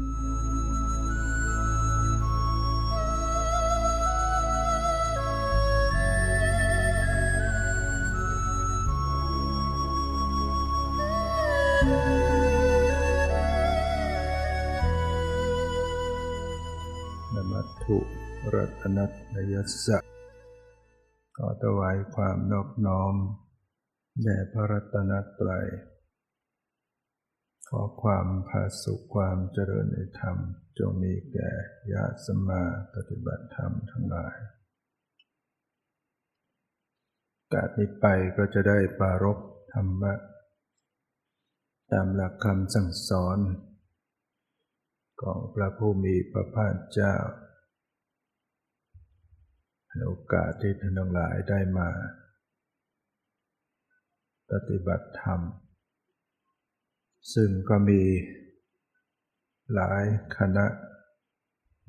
มัตถุรัตนัตนยัสสะขอถวายความนอบน้อมแด่พระรัตนตรัยขอความผาสุขความเจริญในธรรมจงมีแก่ญาติสมาปฏิบัติธรรมทั้งหลายการนี้ไปก็จะได้ปรารภธรรมะตามหลักคำสั่งสอนของพระผู้มีพระภาคเจ้าโอกาสที่ท่านทั้งหลายได้มาปฏิบัติธรรมซึ่งก็มีหลายคณะ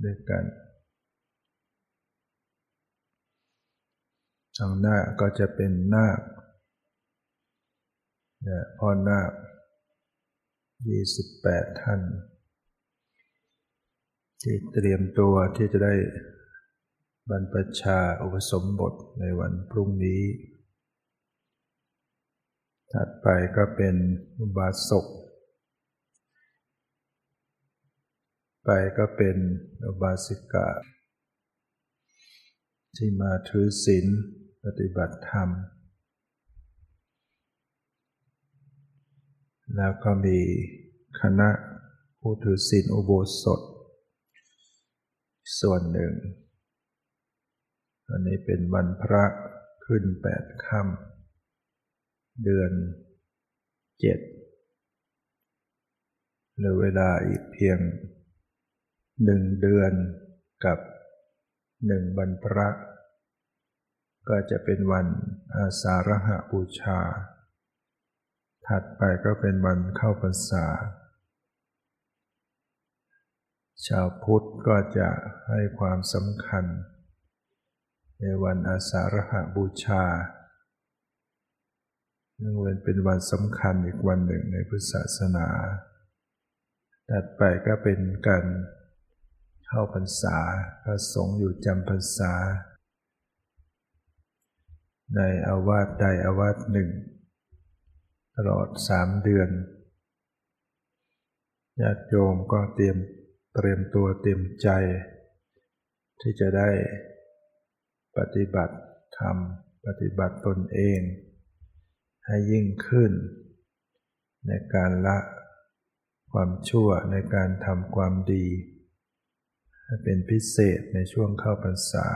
ด้วยกันทางหน้าก็จะเป็นนาคและพ่อนาค28ท่านที่เตรียมตัวที่จะได้บรรพชาอุปสมบทในวันพรุ่งนี้ถัดไปก็เป็นอุบาสกไปก็เป็นอุบาสิกาที่มาถือศีลปฏิบัติธรรมแล้วก็มีคณะผู้ถือศีลอุโบสถส่วนหนึ่งอันนี้เป็นวันพระขึ้น8ค่ำเดือน7เหลือเวลาอีกเพียง1เดือนกับ1วันพระก็จะเป็นวันอาสาฬหบูชาถัดไปก็เป็นวันเข้าพรรษาชาวพุทธก็จะให้ความสำคัญในวันอาสาฬหบูชาซึ่งเป็นวันสำคัญอีกวันหนึ่งในพุทธศาสนาถัดไปก็เป็นการเข้าพรรษาพระสงฆ์อยู่จำพรรษาในอาวาสใดอาวาสหนึ่งตลอด3เดือนญาติโยมก็เตรียมตัวเตรียมใจที่จะได้ปฏิบัติธรรมปฏิบัติตนเองให้ยิ่งขึ้นในการละความชั่วในการทำความดีให้เป็นพิเศษในช่วงเข้าพรรษา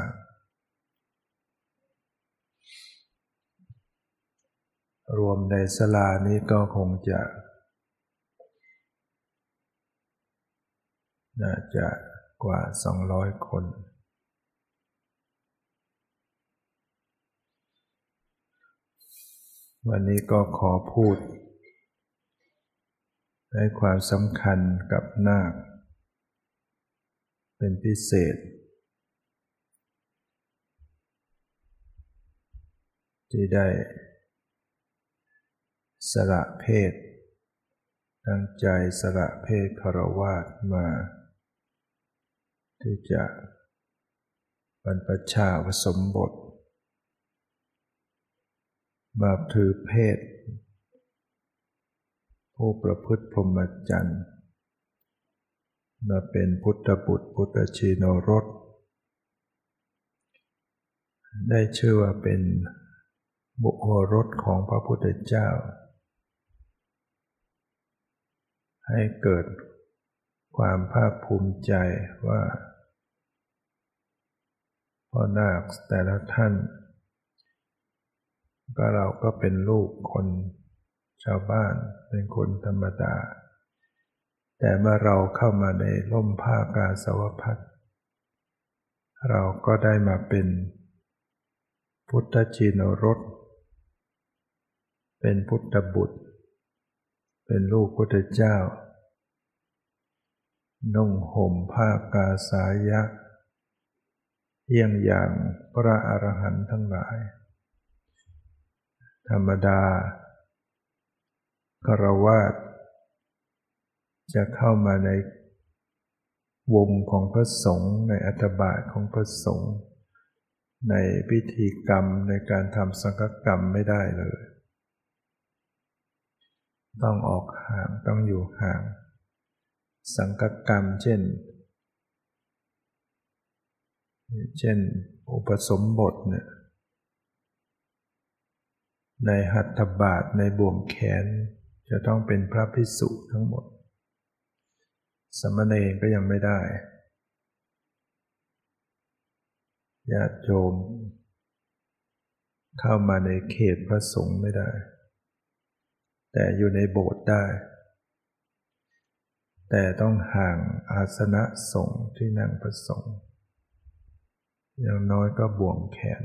ารวมในศาลานี้ก็คงจะกว่า200คนวันนี้ก็ขอพูดให้ความสำคัญกับนาคเป็นพิเศษที่ได้สละเพศตั้งใจสละเพศคฤหัสถ์มาที่จะบรรพชาอุปสมบทมาถือเพศผู้ประพฤติพรหมจรรย์มาเป็นพุทธบุตรพุทธชิโนรสได้ชื่อว่าเป็นบุโอรสของพระพุทธเจ้าให้เกิดความภาคภูมิใจว่าพ่อนาคแต่ละท่านก็เราก็เป็นลูกคนชาวบ้านเป็นคนธรรมดาแต่เมื่อเราเข้ามาในร่มผ้ากาสาวพัสเราก็ได้มาเป็นพุทธชิโนรสเป็นพุทธบุตรเป็นลูกพุทธเจ้านุ่งห่มผ้ากาสายะเยี่ยงอย่างพระอรหันต์ทั้งหลายธรรมดาฆราวาสจะเข้ามาใน วงของพระสงฆ์ในอัตบะของพระสงฆ์ในพิธีกรรมในการทำสังฆกรรมไม่ได้เลยต้องออกห่างต้องอยู่ห่างสังฆกรรมเช่นอุปสมบทเนี่ยในหัตถบาทในบ่วงแขนจะต้องเป็นพระภิกษุทั้งหมดสมณเณรก็ยังไม่ได้ญาติโยมเข้ามาในเขตพระสงฆ์ไม่ได้แต่อยู่ในโบสถ์ได้แต่ต้องห่างอาสนะสงฆ์ที่นั่งพระสงฆ์อย่างน้อยก็บ่วงแขน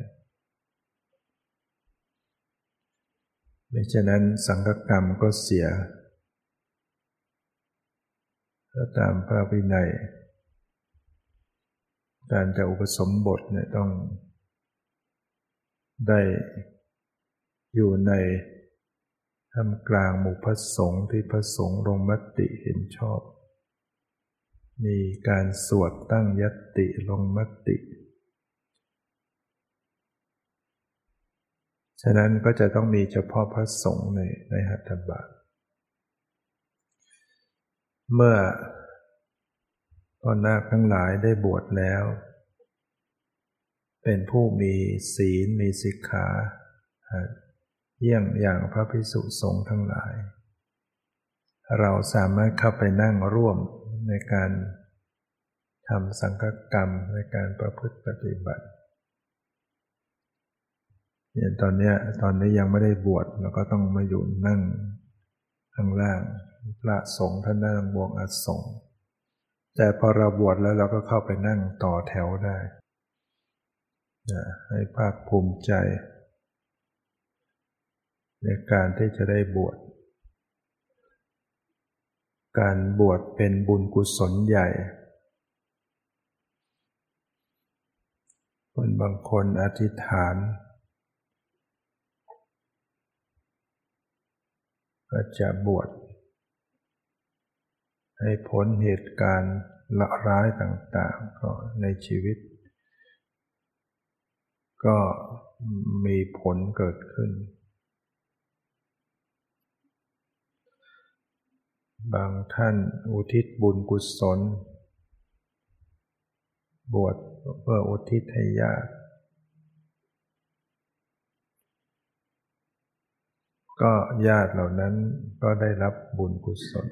ไม่ฉะนั้นสังฆกรรมก็เสียถ้าตามพระวินัยการจะอุปสมบทเนี่ยต้องได้อยู่ในท่ามกลางหมู่พระสงฆ์ที่พระสงฆ์ลงมติเห็นชอบมีการสวดตั้งยัตติลงมติฉะนั้นก็จะต้องมีเฉพาะพระสงฆ์ในหัตถบาทเมื่อพ่อนาคทั้งหลายได้บวชแล้วเป็นผู้มีศีลมีสิกขาเยี่ยงอย่างพระภิกษุสงฆ์ทั้งหลายเราสามารถเข้าไปนั่งร่วมในการทำสังฆกรรมในการประพฤติปฏิบัติอย่างตอนนี้ยังไม่ได้บวชเราก็ต้องมาอยู่นั่งข้างล่างพระสงฆ์ท่านนั่งบวงอาสงแต่พอเราบวชแล้วเราก็เข้าไปนั่งต่อแถวได้ให้ภาคภูมิใจในการที่จะได้บวชการบวชเป็นบุญกุศลใหญ่คนบางคนอธิษฐานก็จะบวชให้พ้นเหตุการณ์ละร้ายต่างๆในชีวิตก็มีผลเกิดขึ้นบางท่านอุทิศบุญกุศลบวชเพื่ออุทิศให้ญาติก็ญาติเหล่านั้นก็ได้รับบุญกุศล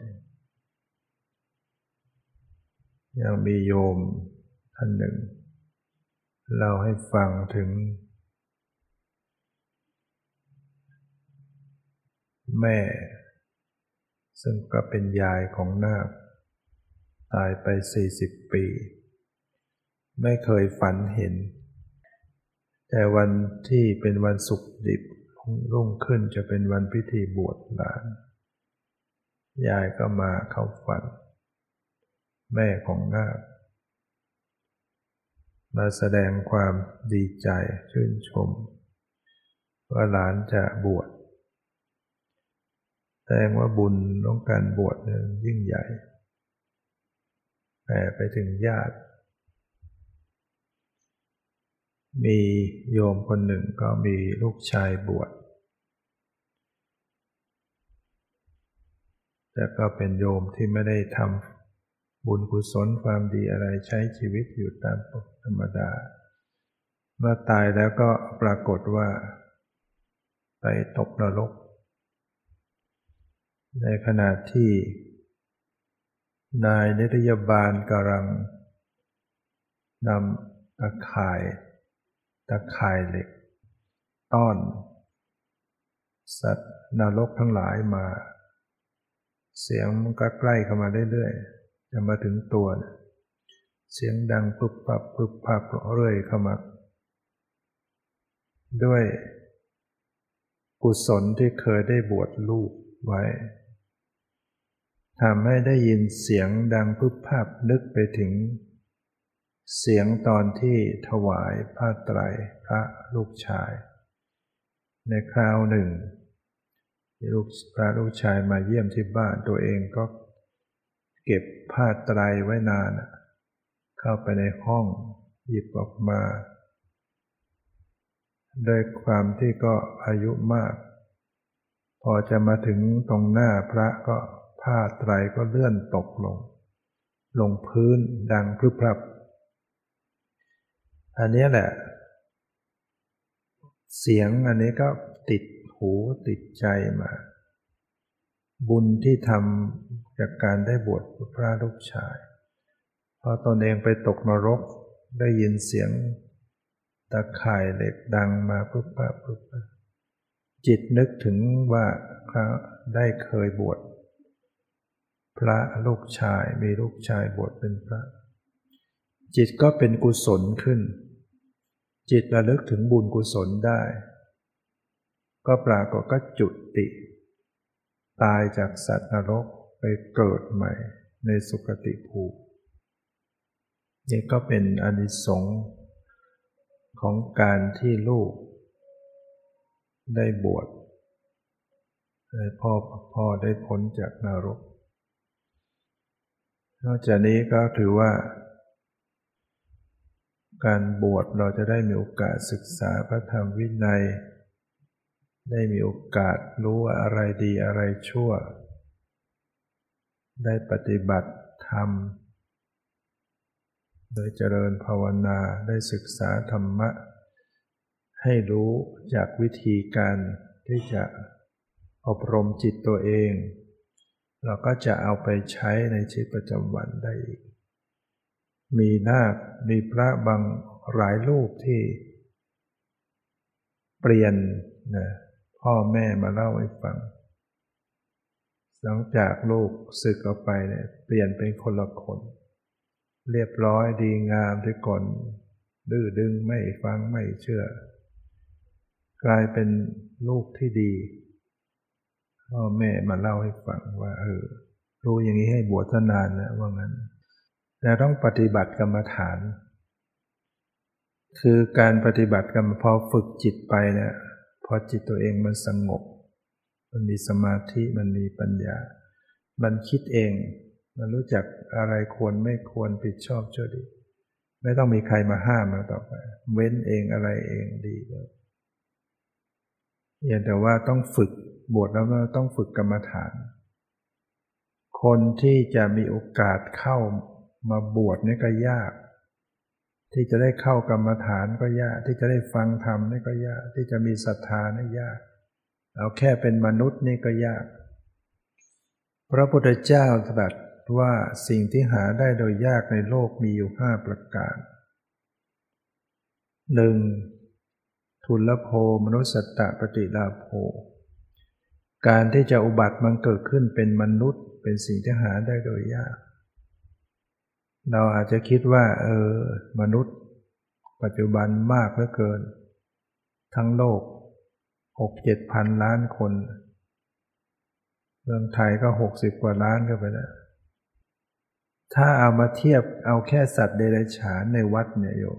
ยังมีโยมท่านหนึ่งเล่าให้ฟังถึงแม่ซึ่งก็เป็นยายของนาคตายไป40ปีไม่เคยฝันเห็นแต่วันที่เป็นวันศุกร์ดิบรุ่งขึ้นจะเป็นวันพิธีบวชหลานยายก็มาเข้าฝันแม่ของนาคมาแสดงความดีใจชื่นชมว่าหลานจะบวชแสดงว่าบุญของการบวชเนี่ยยิ่งใหญ่แผ่ไปถึงญาติมีโยมคนหนึ่งก็มีลูกชายบวชแต่ก็เป็นโยมที่ไม่ได้ทำบุญกุศลความดีอะไรใช้ชีวิตอยู่ตามปกติธรรมดาเมื่อตายแล้วก็ปรากฏว่าไปตกนรกในขณะที่นายนิรยบาลกำลังนำตะข่ายเหล็กต้อนสัตว์นรกทั้งหลายมาเสียงมันก็ใกล้เข้ามาเรื่อยๆจะมาถึงตัวเสียงดังปึ๊บปั๊บปึ๊บปั๊บเรื่อยเข้ามาด้วยกุศลที่เคยได้บวชลูกไว้ทำให้ได้ยินเสียงดังปึ๊บปั๊บนึกไปถึงเสียงตอนที่ถวายผ้าไตรพระลูกชายในคราวหนึ่งพระลูกชายมาเยี่ยมที่บ้านตัวเองก็เก็บผ้าไตรไว้นาน เข้าไปในห้องหยิบออกมาโดยความที่ก็อายุมากพอจะมาถึงตรงหน้าพระก็ผ้าไตรก็เลื่อนตกลงพื้นดังพรึบพรับอันนี้แหละเสียงอันนี้ก็ติดหูติดใจมาบุญที่ทำจากการได้บวชพระลูกชายพอตนเองไปตกนรกได้ยินเสียงตะข่ายเหล็กดังมาปุ๊บปั๊บปุ๊บปั๊บจิตนึกถึงว่าเขาได้เคยบวชพระลูกชายมีลูกชายบวชเป็นพระจิตก็เป็นกุศลขึ้นจิตระลึกถึงบุญกุศลได้ก็ปรากฏก็จุติตายจากสัตว์นรกไปเกิดใหม่ในสุคติภูมินี่ก็เป็นอานิสงส์ของการที่ลูกได้บวชได้พ่อได้พ้นจากนรกนอกจากนี้ก็ถือว่าการบวชเราจะได้มีโอกาสศึกษาพระธรรมวินัยได้มีโอกาสรู้ว่าอะไรดีอะไรชั่วได้ปฏิบัติธรรมได้เจริญภาวนาได้ศึกษาธรรมะให้รู้จากวิธีการที่จะอบรมจิตตัวเองเราก็จะเอาไปใช้ในชีวิตประจำวันได้อีกมีนาคมีพระบางหลายรูปที่เปลี่ยนนะพ่อแม่มาเล่าให้ฟังหลังจากลูกสึกออกไปเนี่ยเปลี่ยนเป็นคนละคนเรียบร้อยดีงามแต่ก่อนดื้อดึงไม่ฟังไม่เชื่อกลายเป็นลูกที่ดีพ่อแม่มาเล่าให้ฟังว่ารู้อย่างนี้ให้บวชซะนานนะว่างั้นแต่ต้องปฏิบัติกรรมฐานคือการปฏิบัติกรรมพอฝึกจิตไปเนี่ยพอจิตตัวเองมันสงบมันมีสมาธิมันมีปัญญามันคิดเองมันรู้จักอะไรควรไม่ควรผิดชอบชั่วดีไม่ต้องมีใครมาห้ามเราต่อไปเว้นเองอะไรเองดีแล้วแต่ว่าต้องฝึกบวชแล้วต้องฝึกกรรมฐานคนที่จะมีโอกาสเข้ามาบวชนี่ก็ยากที่จะได้เข้ากรรมฐานก็ยากที่จะได้ฟังธรรมนี่ก็ยากที่จะมีศรัทธานี่ยากเอาแค่เป็นมนุษย์นี่ก็ยากพระพุทธเจ้าตรัสว่าสิ่งที่หาได้โดยยากในโลกมีอยู่5ประการ 1. ทุลลโภมนุสสัตตปฏิลาโภการที่จะอุบัติมันเกิดขึ้นเป็นมนุษย์เป็นสิ่งที่หาได้โดยยากเราอาจจะคิดว่ามนุษย์ปัจจุบันมากเหลือเกินทั้งโลก 6-7 พันล้านคนเมืองไทยก็60กว่าล้านก็ไปแล้วถ้าเอามาเทียบเอาแค่สัตว์เดรัจฉานในวัดเนี่ยโยม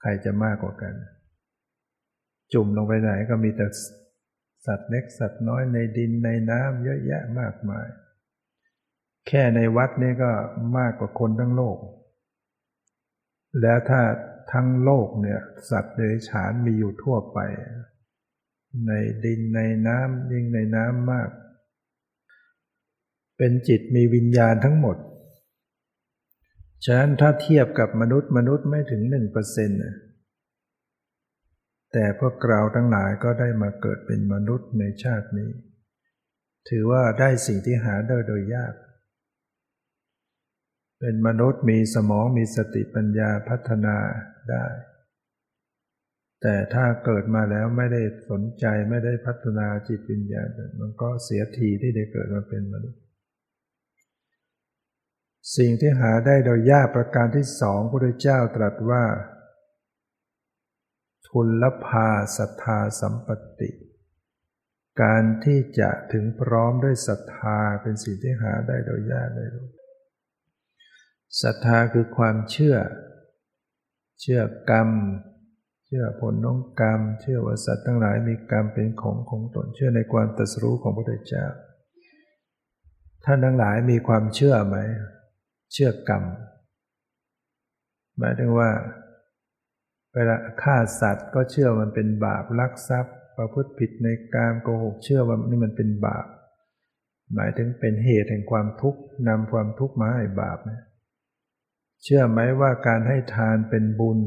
ใครจะมากกว่ากันจุ่มลงไปไหนก็มีแต่สัตว์เล็กสัตว์น้อยในดินในน้ำเยอะแยะมากมายแค่ในวัดนี่ก็มากกว่าคนทั้งโลกแล้วถ้าทั้งโลกเนี่ยสัตว์เดรัจฉานมีอยู่ทั่วไปในดินในน้ำยิ่งในน้ำมากเป็นจิตมีวิญญาณทั้งหมดฉะนั้นถ้าเทียบกับมนุษย์ไม่ถึง 1% นะแต่พวกเราทั้งหลายก็ได้มาเกิดเป็นมนุษย์ในชาตินี้ถือว่าได้สิ่งที่หาได้โดยยากเป็นมนุษย์มีสมองมีสติปัญญาพัฒนาได้แต่ถ้าเกิดมาแล้วไม่ได้สนใจไม่ได้พัฒนาจิตวิญญาณมันก็เสียทีที่ได้เกิดมาเป็นมนุษย์สิ่งที่หาได้โดยยากประการที่2พระพุทธเจ้าตรัสว่าทุลลภาสัทธาสัมปติการที่จะถึงพร้อมด้วยศรัทธาเป็นสิ่งที่หาได้โดยยากเลยศรัทธาคือความเชื่อกรรมเชื่อผลของกรรมเชื่อว่าสัตว์ทั้งหลายมีกรรมเป็นของตนเชื่อในความตรัสรู้ของพระพุทธเจ้าท่านทั้งหลายมีความเชื่อไหมเชื่อกรรม หมายถึงว่าเวลาฆ่าสัตว์ก็เชื่อมันเป็นบาปลักทรัพย์ประพฤติผิดในกามโกหกเชื่อว่านี่มันเป็นบาปหมายถึงเป็นเหตุแห่งความทุกข์นำความทุกข์มาให้บาปนะเชื่อไหมว่าการให้ทานเป็นบุญ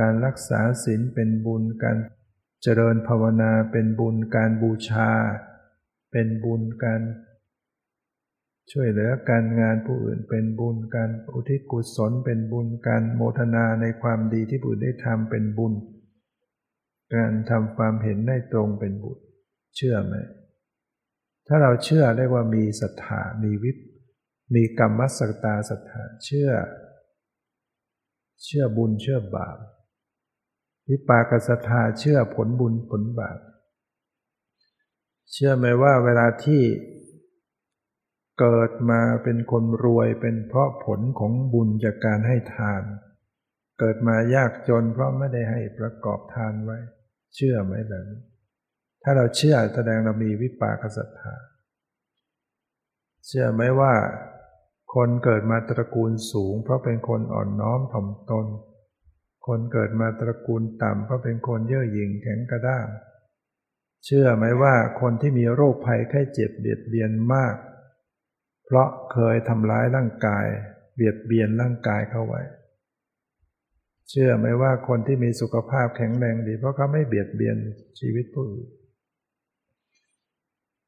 การรักษาศีลเป็นบุญการเจริญภาวนาเป็นบุญการบูชาเป็นบุญการช่วยเหลือการงานผู้อื่นเป็นบุญการอุทิศกุศลเป็นบุญการโมทนาในความดีที่ผู้อื่นได้ทำเป็นบุญการทำความเห็นได้ตรงเป็นบุญเชื่อไหมถ้าเราเชื่อเรียกว่ามีศรัทธามีวิปมีกรรมสักตาศรัทธาเชื่อบุญเชื่อบาปวิปากศรัทธาเชื่อผลบุญผลบาปเชื่อไหมว่าเวลาที่เกิดมาเป็นคนรวยเป็นเพราะผลของบุญจากการให้ทานเกิดมายากจนเพราะไม่ได้ให้ประกอบทานไว้เชื่อไหมล่ะถ้าเราเชื่อแสดงเรามีวิปากศรัทธาเชื่อไหมว่าคนเกิดมาตระกูลสูงเพราะเป็นคนอ่อนน้อมถ่อมตนคนเกิดมาตระกูลต่ำเพราะเป็นคนเย่อหยิ่งแข็งกระด้างเชื่อไหมว่าคนที่มีโรคภัยไข้เจ็บเบียดเบียนมากเพราะเคยทำร้ายร่างกายเบียดเบียนร่างกายเข้าไว้เชื่อไหมว่าคนที่มีสุขภาพแข็งแรงดีเพราะเขาไม่เบียดเบียนชีวิตผู้อื่น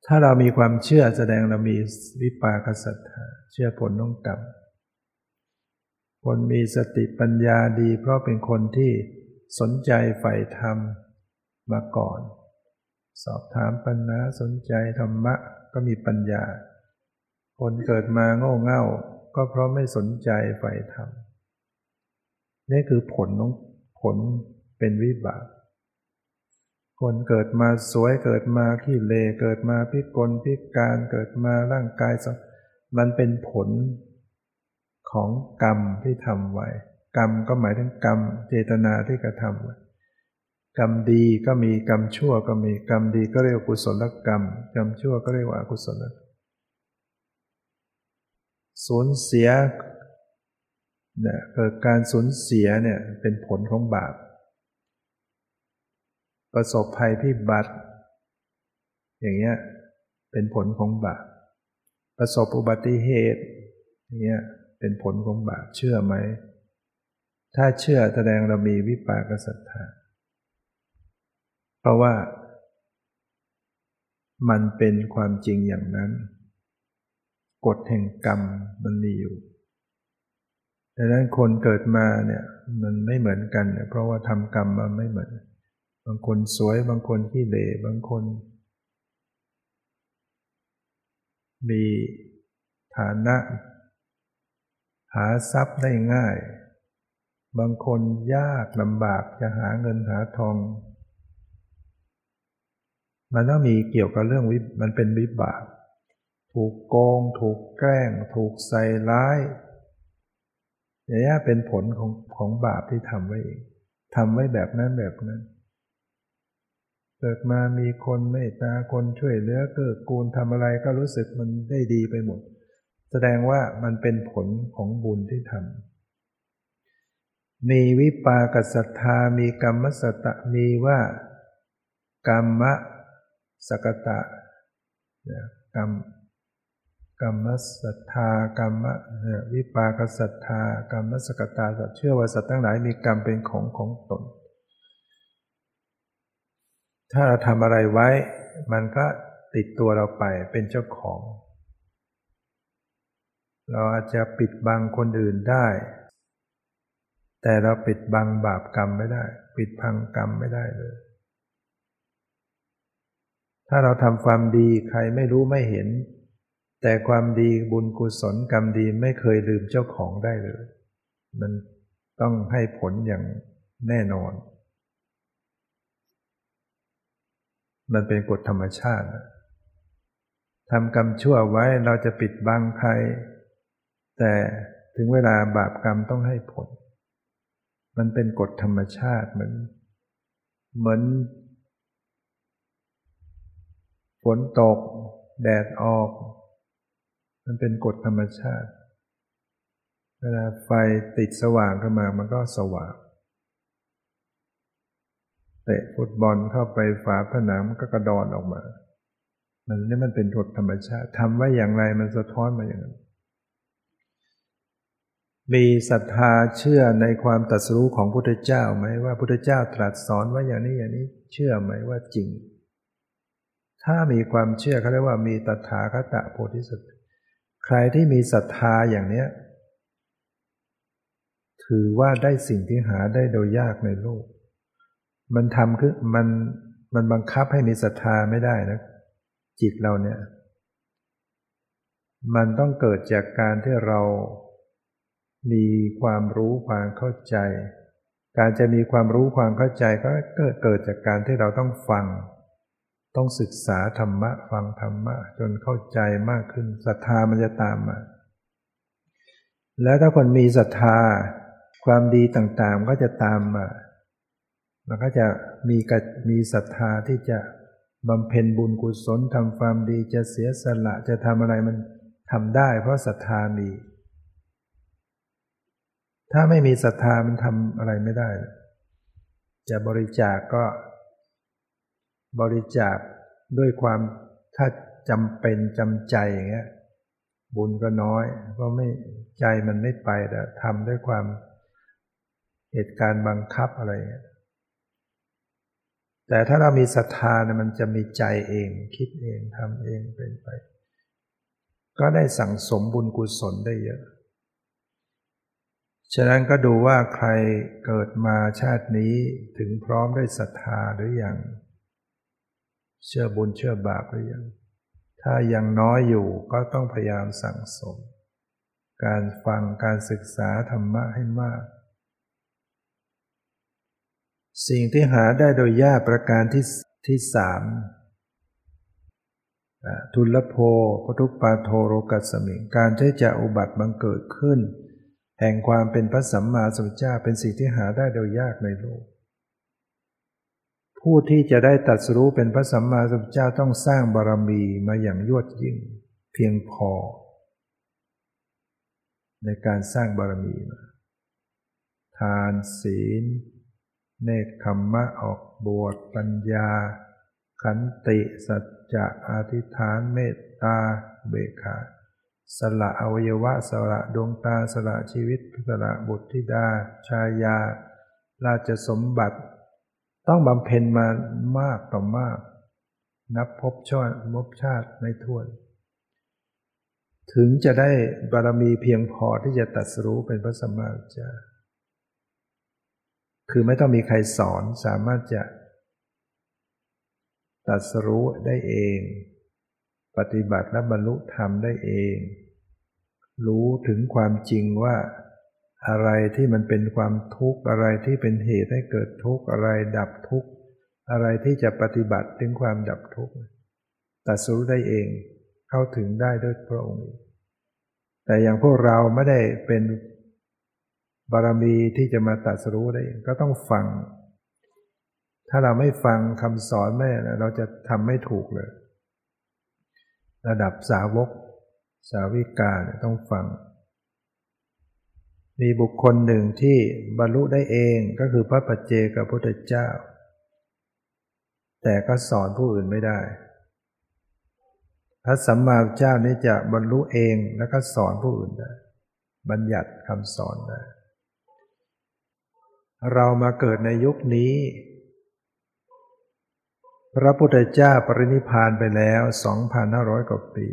ถ้าเรามีความเชื่อแสดงเรามีวิปากศรัทธาเชื่อผลของกรรมคนมีสติปัญญาดีเพราะเป็นคนที่สนใจใฝ่ธรรมมาก่อนสอบถามปัญหาสนใจธรรมะก็มีปัญญาคนเกิดมาโง่เง่าก็เพราะไม่สนใจใฝ่ธรรมนี่คือผลเป็นวิบากคนเกิดมาสวยเกิดมาขี้เลเกิดมาพิกลพิการเกิดมาร่างกายมันเป็นผลของกรรมที่ทำไว้กรรมก็หมายถึงกรรมเจตนาที่กระทำไว้กรรมดีก็มีกรรมชั่วก็มีกรรมดีก็เรียกว่ากุศลกรรมกรรมชั่วก็เรียกว่าอกุศลกรรมสูญเสียเนี่ยเกิดการสูญเสียเนี่ยเป็นผลของบาปประสบภัยพิบัติอย่างเงี้ยเป็นผลของบาปประสบอุบัติเหตุอย่างเงี้ยเป็นผลของบาปเชื่อไหมถ้าเชื่อแสดงเรามีวิปากศรัทธาเพราะว่ามันเป็นความจริงอย่างนั้นกฎแห่งกรรมมันมีอยู่ดังนั้นคนเกิดมาเนี่ยมันไม่เหมือนกันเนี่ยเพราะว่าทำกรรมมาไม่เหมือนบางคนสวยบางคนขี้เหร่บางคนมีฐานะหาทรัพย์ได้ง่ายบางคนยากลำบากจะหาเงินหาทองมันต้องมีเกี่ยวกับเรื่องมันเป็นวิบากถูกโกงถูกแกล้งถูกใส่ร้ายอย่างนี้เป็นผลของบาปที่ทำไว้เองทำไว้แบบนั้นแบบนั้นเกิดมามีคนเมตตาคนช่วยเหลือเกื้อกูลทำอะไรก็รู้สึกมันได้ดีไปหมดแสดงว่ามันเป็นผลของบุญที่ทำมีวิปากศรัทธามีกรรมสัตตะมีว่ากรรมสักตะกรรมศรัทธากรรมวิปากศรัทธากรรมสักตาเชื่อว่าสัตว์ทั้งหลายมีกรรมเป็นของตนถ้าเราทำอะไรไว้มันก็ติดตัวเราไปเป็นเจ้าของเราอาจจะปิดบังคนอื่นได้แต่เราปิดบังบาปกรรมไม่ได้ปิดพังกรรมไม่ได้เลยถ้าเราทำความดีใครไม่รู้ไม่เห็นแต่ความดีบุญกุศลกรรมดีไม่เคยลืมเจ้าของได้เลยมันต้องให้ผลอย่างแน่นอนมันเป็นกฎธรรมชาติทำกรรมชั่วไว้เราจะปิดบังใครแต่ถึงเวลาบาปกรรมต้องให้ผลมันเป็นกฎธรรมชาติเหมือนฝนตกแดดออกมันเป็นกฎธรรมชาติ เวลาไฟติดสว่างขึ้นมามันก็สว่างเตะฟุตบอลเข้าไปฝาผนังมันก็กระดอนออกมามันนี่มันเป็นกฎธรรมชาติทำไว้อย่างไรมันสะท้อนมาอย่างนั้นมีศรัทธาเชื่อในความตรัสรู้ของพุทธเจ้าไหมว่าพุทธเจ้าตรัสสอนไว้อย่างนี้อย่างนี้เชื่อไหมว่าจริงถ้ามีความเชื่อเขาเรียกว่ามีตถาคตโพธิสัตว์ใครที่มีศรัทธาอย่างเนี้ยถือว่าได้สิ่งที่หาได้โดยยากในโลกมันทำคือมันบังคับให้มีศรัทธาไม่ได้นะจิตเราเนี่ยมันต้องเกิดจากการที่เรามีความรู้ความเข้าใจการจะมีความรู้ความเข้าใจก็เกิดจากการที่เราต้องฟังต้องศึกษาธรรมะฟังธรรมะจนเข้าใจมากขึ้นศรัทธามันจะตามมาแล้วถ้าคนมีศรัทธาความดีต่างๆก็จะตามมามันก็จะมีศรัทธาที่จะบำเพ็ญบุญกุศลทำความดีจะเสียสละจะทำอะไรมันทำได้เพราะศรัทธามีถ้าไม่มีศรัทธามันทำอะไรไม่ได้จะบริจาค ก็บริจาคด้วยความถ้าจำเป็นจำใจอย่างเงี้ยบุญก็น้อยเพราะไม่ใจมันไม่ไปแต่ทำด้วยความเหตุการณ์บังคับอะไรอย่างเงี้ยแต่ถ้าเรามีศรัทธาเนี่ยมันจะมีใจเองคิดเองทำเองเป็นไปก็ได้สั่งสมบุญกุศลได้เยอะฉะนั้นก็ดูว่าใครเกิดมาชาตินี้ถึงพร้อมด้วยศรัทธาหรือยังเชื่อบุญเชื่อบาปหรือยังถ้ายังน้อยอยู่ก็ต้องพยายามสั่งสมการฟังการศึกษาธรรมะให้มากสิ่งที่หาได้โดยยากประการที่สามทุลโภปทุปปาโทโรกัสสมิงการที่จะอุบัติบังเกิดขึ้นแห่งความเป็นพระสัมมาสัมพุทธเจ้าเป็นสิ่งที่หาได้โดยยากในโลกผู้ที่จะได้ตรัสรู้เป็นพระสัมมาสัมพุทธเจ้าต้องสร้างบารมีมาอย่างยวดยิ่งเพียงพอในการสร้างบารมีมาทานศีลเนกขมมะออกบวชปัญญาขันติสัจจะอธิษฐานเมตตาอุเบกขาสละอวัยวะสละดวงตาสละชีวิตสละบุตรธิดาชายาราชสมบัติต้องบำเพ็ญมามากต่อมากนับภพชาติไม่ถ้วนถึงจะได้บารมีเพียงพอที่จะตรัสรู้เป็นพระสัมมาสัมพุทธเจ้าคือไม่ต้องมีใครสอนสามารถจะตรัสรู้ได้เองปฏิบัติและบรรลุธรรมได้เองรู้ถึงความจริงว่าอะไรที่มันเป็นความทุกข์อะไรที่เป็นเหตุให้เกิดทุกข์อะไรดับทุกข์อะไรที่จะปฏิบัติถึงความดับทุกข์ตรัสรู้ได้เองเข้าถึงได้ด้วยพระองค์แต่อย่างพวกเราไม่ได้เป็นบารมีที่จะมาตรัสรู้ได้ก็ต้องฟังถ้าเราไม่ฟังคำสอนแม่เราจะทำไม่ถูกเลยระดับสาวกสาวิกาต้องฟังมีบุคคลหนึ่งที่บรรลุได้เองก็คือพระปัจเจกพุทธเจ้าแต่ก็สอนผู้อื่นไม่ได้พระสัมมาสัมพุทธเจ้านี้จะบรรลุเองแล้วก็สอนผู้อื่นได้บัญญัติคำสอนได้เรามาเกิดในยุคนี้พระพุทธเจ้าปรินิพพานไปแล้ว 2,500 กว่าปี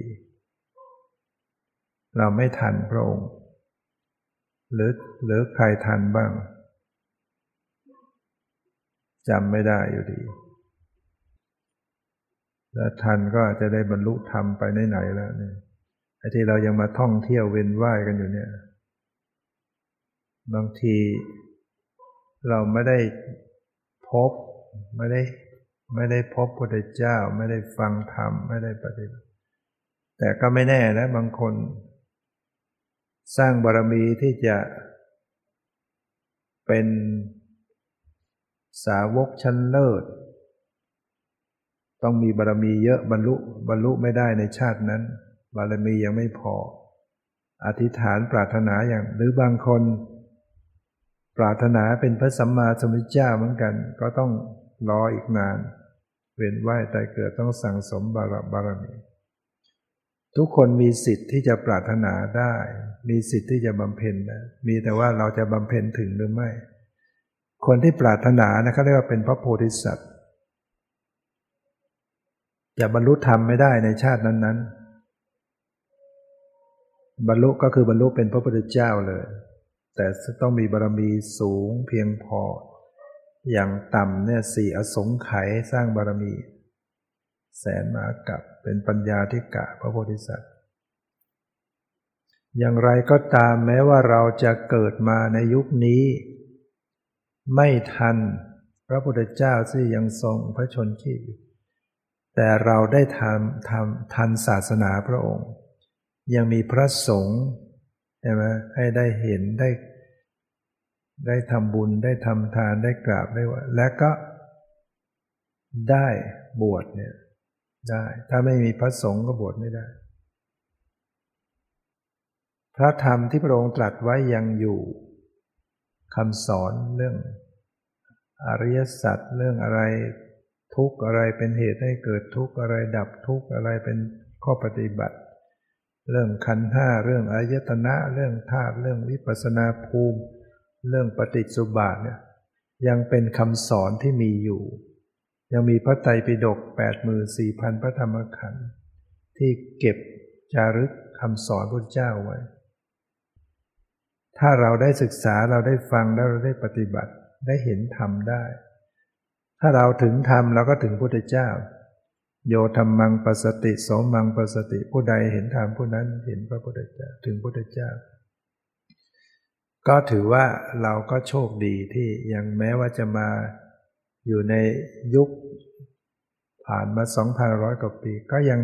เราไม่ทันพระองค์หรือใครทันบ้างจำไม่ได้อยู่ดีถ้าทันก็อาจจะได้บรรลุธรรมไปไหนๆแล้วเนี่ยไอ้ที่เรายังมาท่องเที่ยวเวียนว่ายกันอยู่เนี่ยบางทีเราไม่ได้พบไม่ได้พบพระพุทธเจ้าไม่ได้ฟังธรรมไม่ได้ปฏิบัติแต่ก็ไม่แน่นะบางคนสร้างบารมีที่จะเป็นสาวกชั้นเลิศต้องมีบารมีเยอะบรรลุไม่ได้ในชาตินั้นบารมียังไม่พอ อธิษฐานปรารถนาอย่างหรือบางคนปรารถนาเป็นพระสัมมาสัมพุทธเจ้าเหมือนกันก็ต้องรออีกนานเวียนว่ายตายเกิดต้องสั่งสมบารมีทุกคนมีสิทธิ์ที่จะปรารถนาได้มีสิทธิ์ที่จะบำเพ็ญนะมีแต่ว่าเราจะบำเพ็ญถึงหรือไม่คนที่ปรารถนานะเขาเรียกว่าเป็นพระโพธิสัตว์จะบรรลุธรรมไม่ได้ในชาตินั้นๆบรรลุก็คือบรรลุเป็นพระพุทธเจ้าเลยแต่ต้องมีบารมีสูงเพียงพออย่างต่ำเนี่ย4 อสงไขยสร้างบารมีแสนมหากาพย์เป็นปัญญาธิกะพระโพธิสัตว์อย่างไรก็ตามแม้ว่าเราจะเกิดมาในยุคนี้ไม่ทันพระพุทธเจ้าที่ยังทรงพระชนชีพอยู่แต่เราได้ทำทันศาสนาพระองค์ยังมีพระสงฆ์ใช่ไหมให้ได้เห็นได้ทำบุญได้ทำทานได้กราบได้ว่าและก็ได้บวชเนี่ยได้ถ้าไม่มีพระสงฆ์ก็บวชไม่ได้พระธรรมที่พระองค์ตรัสไว้ยังอยู่คำสอนเรื่องอริยสัจเรื่องอะไรทุกข์อะไรเป็นเหตุให้เกิดทุกข์อะไรดับทุกข์อะไรเป็นข้อปฏิบัติเรื่องขันธ์ห้าเรื่องอายตนะเรื่องธาตุเรื่องวิปัสสนาภูมิเรื่องปฏิจจสุบาทเนี่ยยังเป็นคำสอนที่มีอยู่ยังมีพระไตรปิฎก 84,000 พระธรรมขันธ์ที่เก็บจารึกคำสอนพระเจ้าไว้ถ้าเราได้ศึกษาเราได้ฟังแล้วเราได้ปฏิบัติได้เห็นธรรมได้ถ้าเราถึงธรรมเราก็ถึงพระพุทธเจ้าโยธัมมังปัสสติโสมังปัสสติผู้ใดเห็นธรรมผู้นั้นเห็นพระพุทธเจ้าถึงพระพุทธเจ้าก็ถือว่าเราก็โชคดีที่ยังแม้ว่าจะมาอยู่ในยุคผ่านมา 2,100 กว่าปีก็ยัง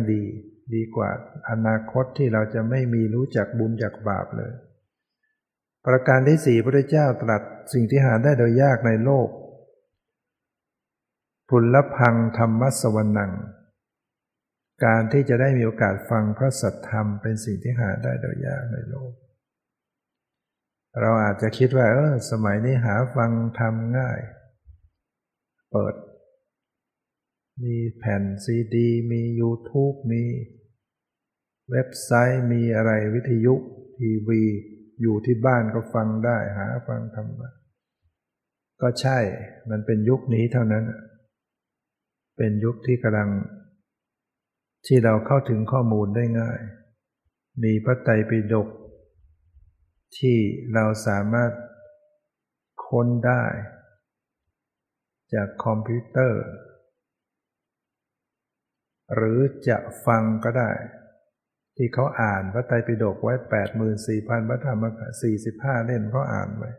ดีกว่าอนาคตที่เราจะไม่มีรู้จักบุญจากบาปเลยประการที่ 4 พระพุทธเจ้าตรัสสิ่งที่หาได้โดยยากในโลกพุลลพังธรรมสวนังการที่จะได้มีโอกาสฟังพระสัทธรรมเป็นสิ่งที่หาได้โดยยากในโลกเราอาจจะคิดว่าสมัยนี้หาฟังธรรมง่ายเปิดมีแผ่นซีดีมี YouTube มีเว็บไซต์มีอะไรวิทยุทีวีอยู่ที่บ้านก็ฟังได้หาฟังธรรมะก็ใช่มันเป็นยุคนี้เท่านั้นเป็นยุคที่กำลังที่เราเข้าถึงข้อมูลได้ง่ายมีพระไตรปิฎกที่เราสามารถค้นได้จากคอมพิวเตอร์หรือจะฟังก็ได้ที่เขาอ่านพระไตรปิฎกไว้ 84,000 พระธรรมขันธ์ 45 เล่มเขาอ่านไว้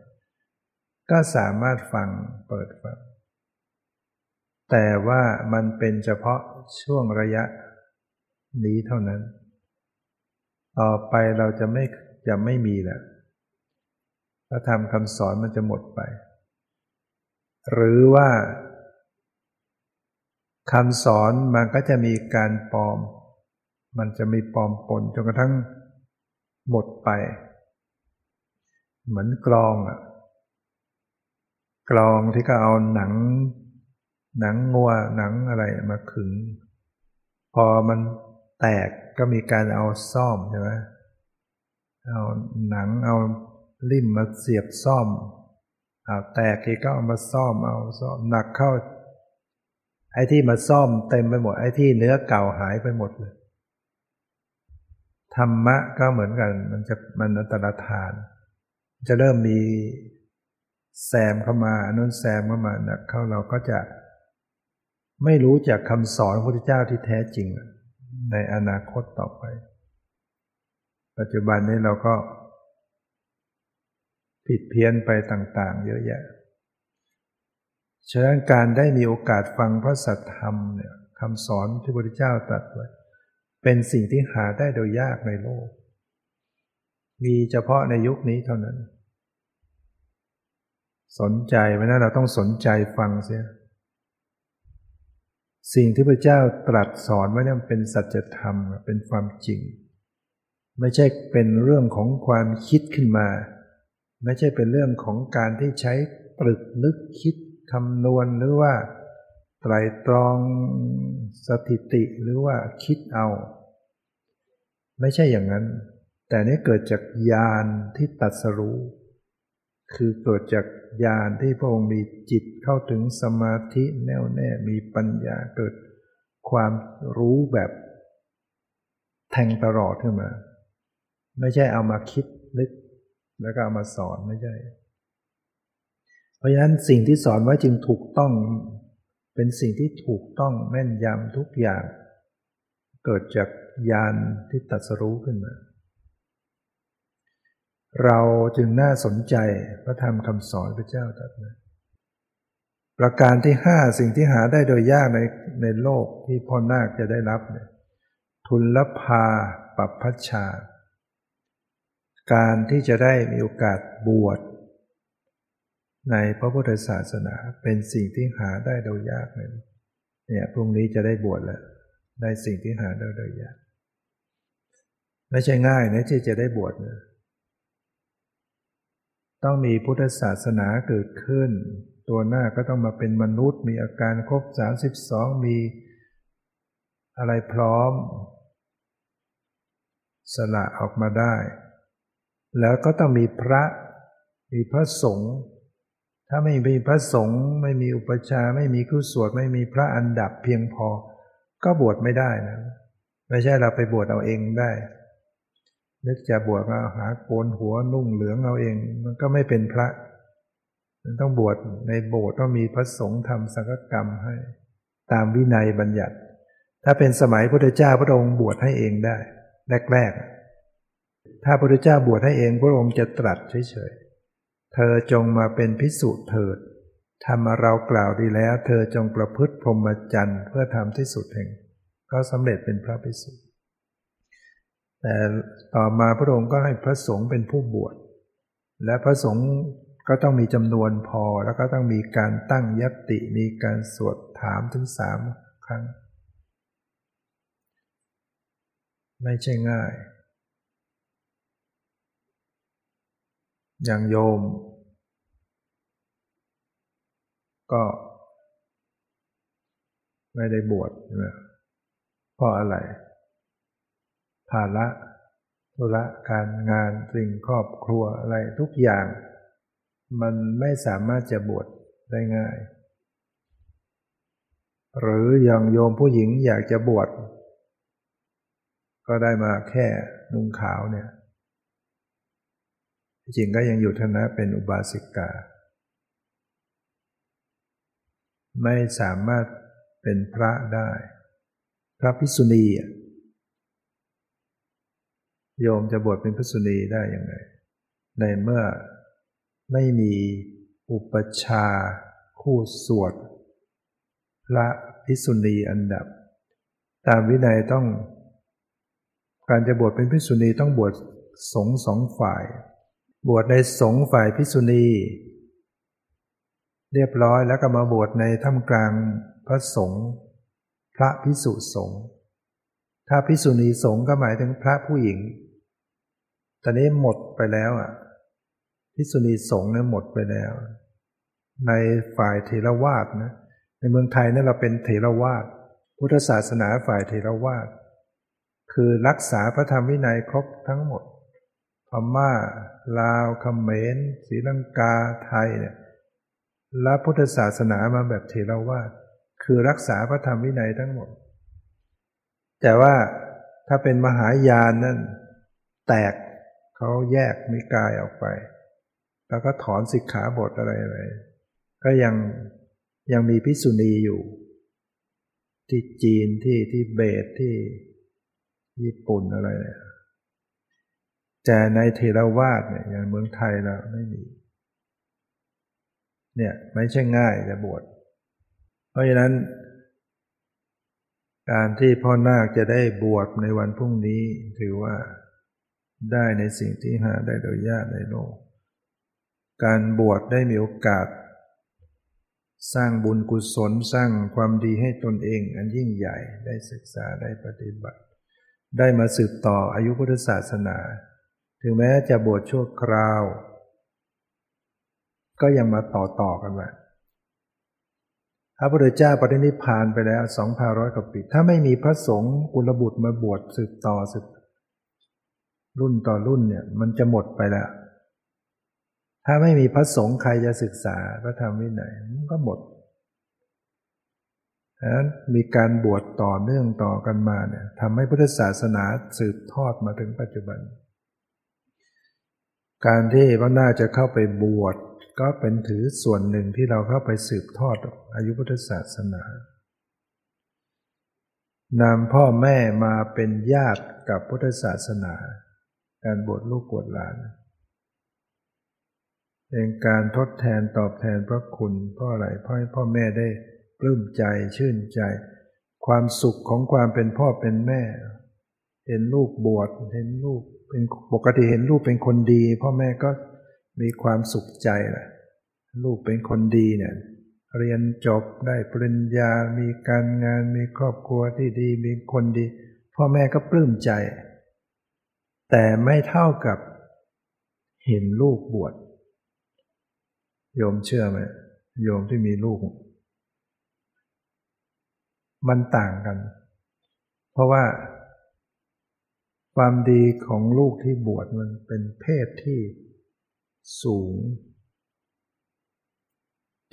ก็สามารถฟังเปิดฟังแต่ว่ามันเป็นเฉพาะช่วงระยะนี้เท่านั้นต่อไปเราจะไม่มีแล้วพระธรรมคำสอนมันจะหมดไปหรือว่าคำสอนมันก็จะมีการปลอมมันจะมีปลอมปนจนกระทั่งหมดไปเหมือนกลองที่ก็เอาหนังงัวหนังอะไรมาขึงพอมันแตกก็มีการเอาซ่อมใช่ไหมเอาหนังเอาลิ่มมาเสียบซ่อมแตกอีกก็เอามาซ่อมเอาซ่อมหนักเข้าไอ้ที่มาซ่อมเต็มไปหมดไอ้ที่เนื้อเก่าหายไปหมดเลยธรรมะก็เหมือนกันมันอันตรธานจะเริ่มมีแซมเข้ามาอันนั้นแซมเข้ามาหนักเข้าเราก็จะไม่รู้จากคำสอนพระพุทธเจ้าที่แท้จริงในอนาคตต่อไปปัจจุบันนี้เราก็ผิดเพี้ยนไปต่างๆเยอะแยะฉะนั้นการได้มีโอกาสฟังพระสัทธรรมเนี่ยคำสอนที่พระพุทธเจ้าตรัสไว้เป็นสิ่งที่หาได้โดยยากในโลกมีเฉพาะในยุคนี้เท่านั้นสนใจไว้นะเราต้องสนใจฟังเสียสิ่งที่พระเจ้าตรัสสอนไว้เนี่ยเป็นสัจธรรมเป็นความจริง ไม่ใช่เป็นเรื่องของความคิดขึ้นมาไม่ใช่เป็นเรื่องของการที่ใช้ตรึกนึกคิดคำนวณหรือว่าไตร่ตรองสถิติหรือว่าคิดเอาไม่ใช่อย่างนั้นแต่นี่เกิดจากญาณที่ตรัสรู้คือเกิดจากญาณที่พระองค์มีจิตเข้าถึงสมาธิแน่วแน่มีปัญญาเกิดความรู้แบบแทงตลอดขึ้นมาไม่ใช่เอามาคิดนึกแล้วก็เอามาสอนไม่ใช่เพราะฉะนั้นสิ่งที่สอนไว้จึงถูกต้องเป็นสิ่งที่ถูกต้องแม่นยำทุกอย่างเกิดจากญาณที่ตรัสรู้ขึ้นมาเราจึงน่าสนใจพระธรรมคำสอนพระเจ้าตรัสนะประการที่5สิ่งที่หาได้โดยยากในโลกที่พ่อนาคจะได้รับเนี่ยทุลภาปัพพชาการที่จะได้มีโอกาสบวชในพระพุทธศาสนาเป็นสิ่งที่หาได้โดยยากเลยเนี่ยพรุ่งนี้จะได้บวชแล้วได้สิ่งที่หาได้โดยยากไม่ใช่ง่ายนะที่จะได้บวชนะต้องมีพุทธศาสนาเกิดขึ้นตัวหน้าก็ต้องมาเป็นมนุษย์มีอาการครบ32มีอะไรพร้อมสละออกมาได้แล้วก็ต้องมีพระมีพระสงฆ์ถ้าไม่มีพระสงฆ์ไม่มีอุปัชฌาย์ไม่มีครูสวดไม่มีพระอันดับเพียงพอก็บวชไม่ได้นะไม่ใช่เราไปบวชเอาเองได้นึกจะบวชก็หาโกนหัวนุ่งเหลืองเอาเองมันก็ไม่เป็นพระมันต้องบวชในโบสถ์ต้องมีพระสงฆ์ทำสังฆกรรมให้ตามวินัยบัญญัติถ้าเป็นสมัยพระพุทธเจ้าพระองค์บวชให้เองได้แรกๆถ้าพระพุทธเจ้าบวชให้เองพระองค์จะตรัสเฉยๆเธอจงมาเป็นภิกษุเถิดธรรมเรากล่าวดีแล้วเธอจงประพฤติพรหมจรรย์เพื่อทำที่สุดแห่งก็สำเร็จเป็นพระภิกษุแต่ต่อมาพระองค์ก็ให้พระสงฆ์เป็นผู้บวชและพระสงฆ์ก็ต้องมีจำนวนพอแล้วก็ต้องมีการตั้งยัตติมีการสวดถามถึง3ครั้งไม่ใช่ง่ายอย่างโยมก็ไม่ได้บวชนะเพราะอะไรภาระธุระการงานสิ่งครอบครัวอะไรทุกอย่างมันไม่สามารถจะบวชได้ง่ายหรืออย่างโยมผู้หญิงอยากจะบวชก็ได้มาแค่นุ่งขาวเนี่ยจริงก็ยังอยู่ฐานะเป็นอุบาสิกาไม่สามารถเป็นพระได้พระภิกษุณีโยมจะบวชเป็นภิกษุณีได้ยังไงในเมื่อไม่มีอุปัชฌาย์คู่สวดพระภิกษุณีอันดับตามวินัยต้องการจะบวชเป็นภิกษุณีต้องบวชสงฆ์2ฝ่ายบวชในสงฆ์ฝ่ายภิกษุณีเรียบร้อยแล้วก็มาบวชในท่ามกลางพระสงฆ์พระภิกษุสงฆ์ถ้าภิกษุณีสงฆ์ก็หมายถึงพระผู้หญิงตอนนี้หมดไปแล้วอ่ะภิกษุณีสงฆ์เนี่ยหมดไปแล้วในฝ่ายเถรวาทนะในเมืองไทยเนี่ยเราเป็นเถรวาทพุทธศาสนาฝ่ายเถรวาทคือรักษาพระธรรมวินัยครบทั้งหมดพม่าลาวเขมรศรีลังกาไทยเนี่ยรับพุทธศาสนามาแบบเถรวาทคือรักษาพระธรรมวินัยทั้งหมดแต่ว่าถ้าเป็นมหายานนั่นแตกเขาแยกนิกายออกไปแล้วก็ถอนสิกขาบทอะไรๆก็ยังมีภิกษุณีอยู่ที่จีนที่ทิเบตที่ญี่ปุ่นอะไรเนี่ยแต่ในเถรวาทเนี่ยอย่างเมืองไทยเราไม่มีเนี่ยไม่ใช่ง่ายจะบวชเพราะฉะนั้นการที่พ่อนาคจะได้บวชในวันพรุ่งนี้ถือว่าได้ในสิ่งที่หาได้โดยยากในโลกการบวชได้มีโอกาสสร้างบุญกุศลสร้างความดีให้ตนเองอันยิ่งใหญ่ได้ศึกษาได้ปฏิบัติ ได้มาสืบต่ออายุพุทธศาสนาถึงแม้จะบวชชั่วคราวก็ยังมาต่อกันมาพระพุทธเจ้าปรินิพพานไปแล้ว 2,500 กว่าปีถ้าไม่มีพระสงฆ์กุลบุตรมาบวชสืบรุ่นต่อรุ่นเนี่ยมันจะหมดไปแล้วถ้าไม่มีพระสงฆ์ใครจะศึกษาพระธรรมวินัยมันก็หมดดังนั้นมีการบวชต่อเนื่องต่อกันมาเนี่ยทำให้พุทธศาสนาสืบทอดมาถึงปัจจุบันการที่พระน่าจะเข้าไปบวชก็เป็นถือส่วนหนึ่งที่เราเข้าไปสืบทอดอายุพุทธศาสนานำพ่อแม่มาเป็นญาติกับพุทธศาสนาการบวชลูกบวชหลานเป็นการทดแทนตอบแทนพระคุณพ่อหลายพ่อให้พ่อแม่ได้ปลื้มใจชื่นใจความสุขของความเป็นพ่อเป็นแม่เห็นลูกบวชเห็นลูกเป็นปกติเห็นลูกเป็นคนดีพ่อแม่ก็มีความสุขใจแหละลูกเป็นคนดีเนี่ยเรียนจบได้ปริญญามีการงานมีครอบครัวที่ดีมีคนดีพ่อแม่ก็ปลื้มใจแต่ไม่เท่ากับเห็นลูกบวชโยมเชื่อไหมโยมที่มีลูกมันต่างกันเพราะว่าความดีของลูกที่บวชมันเป็นเพศที่สูง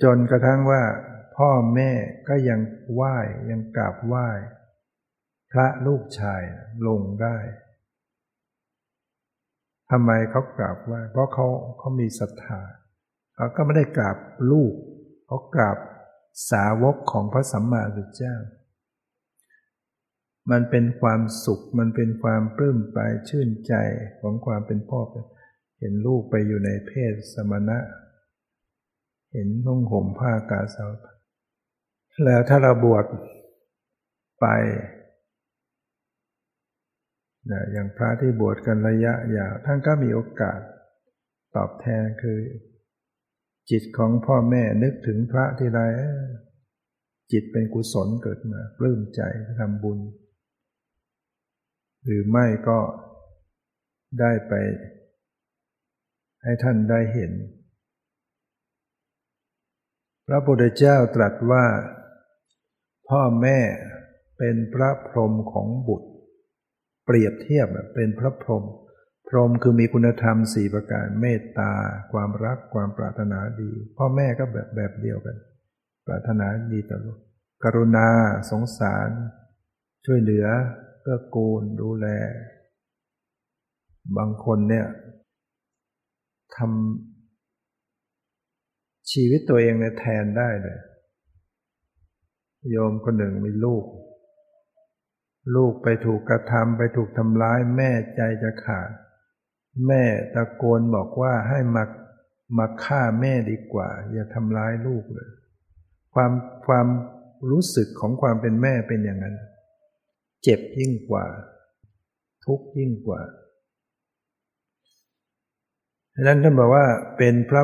จนกระทั่งว่าพ่อแม่ก็ยังไหว้ยังกราบไหว้พระลูกชายลงได้ทำไมเขากราบไหว้เพราะเขามีศรัทธาเขาก็ไม่ได้กราบลูกเขากราบสาวกของพระสัมมาสัมพุทธเจ้ามันเป็นความสุขมันเป็นความปลื้มปลายชื่นใจของความเป็นพ่อเห็นลูกไปอยู่ในเพศสมณะเห็นนุ่งห่มผ้ากาสาวพัสแล้วถ้าเราบวชไปนะอย่างพระที่บวชกันระยะยาวท่านก็มีโอกาสตอบแทนคือจิตของพ่อแม่นึกถึงพระทีไรจิตเป็นกุศลเกิดมาปลื้มใจทำบุญหรือไม่ก็ได้ไปให้ท่านได้เห็นพระพุทธเจ้าตรัสว่าพ่อแม่เป็นพระพรหมของบุตรเปรียบเทียบเป็นพระพรหมพรหมคือมีคุณธรรม4ประการเมตตาความรักความปรารถนาดีพ่อแม่ก็แบบเดียวกันปรารถนาดีต่อลูกกรุณาสงสารช่วยเหลือเกื้อกูลดูแลบางคนเนี่ยทำชีวิตตัวเองเนี่ยแทนได้เลยโยมคนหนึ่งมีลูกไปถูกกระทำไปถูกทำร้ายแม่ใจจะขาดแม่ตะโกนบอกว่าให้มาฆ่าแม่ดีกว่าอย่าทำร้ายลูกเลยความรู้สึกของความเป็นแม่เป็นอย่างนั้นเจ็บยิ่งกว่าทุกข์ยิ่งกว่าดังนั้นท่านบอกว่าเป็นพร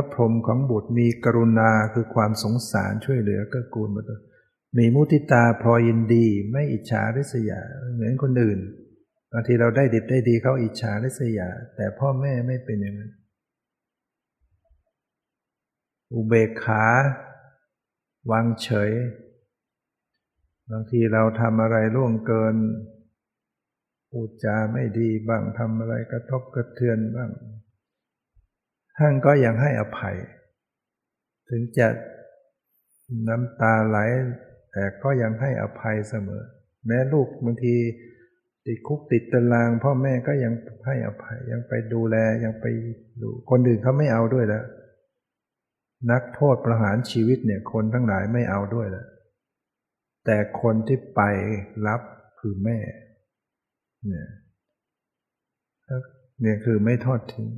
ะพรหมของบุตรมีกรุณาคือความสงสารช่วยเหลือเกื้อกูลมาด้วยมีมุทิตาพอยินดีไม่อิจฉาริษยาเหมือนคนอื่นบางทีเราได้ดิบได้ดีเขาอิจฉาริษยาแต่พ่อแม่ไม่เป็นอย่างนั้นอุเบกขาวางเฉยบางทีเราทำอะไรล่วงเกินอุจจาไม่ดีบ้างทำอะไรกระทบกระเทือนบ้างท่านก็ยังให้อภัยถึงจะน้ำตาไหลแต่ก็ยังให้อภัยเสมอแม้ลูกบางทีติดคุกติดตารางพ่อแม่ก็ยังให้อภัยยังไปดูแลยังไปดูคนอื่นเขาไม่เอาด้วยแล้วนักโทษประหารชีวิตเนี่ยคนทั้งหลายไม่เอาด้วยแล้วแต่คนที่ไปรับคือแม่เนี่ยคือไม่ทอดทิ้ง